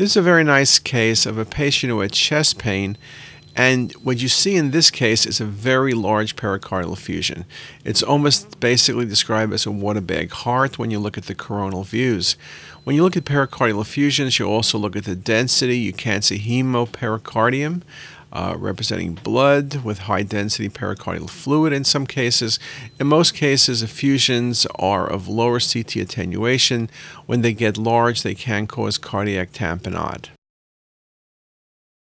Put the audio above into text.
This is a very nice case of a patient who had chest pain, and what you see in this case is a very large pericardial effusion. It's almost basically described as a water bag heart when you look at the coronal views. When you look at pericardial effusions, you also look at the density. You can see hemopericardium, representing blood with high density pericardial fluid in some cases. In most cases, effusions are of lower CT attenuation. When they get large, they can cause cardiac tamponade.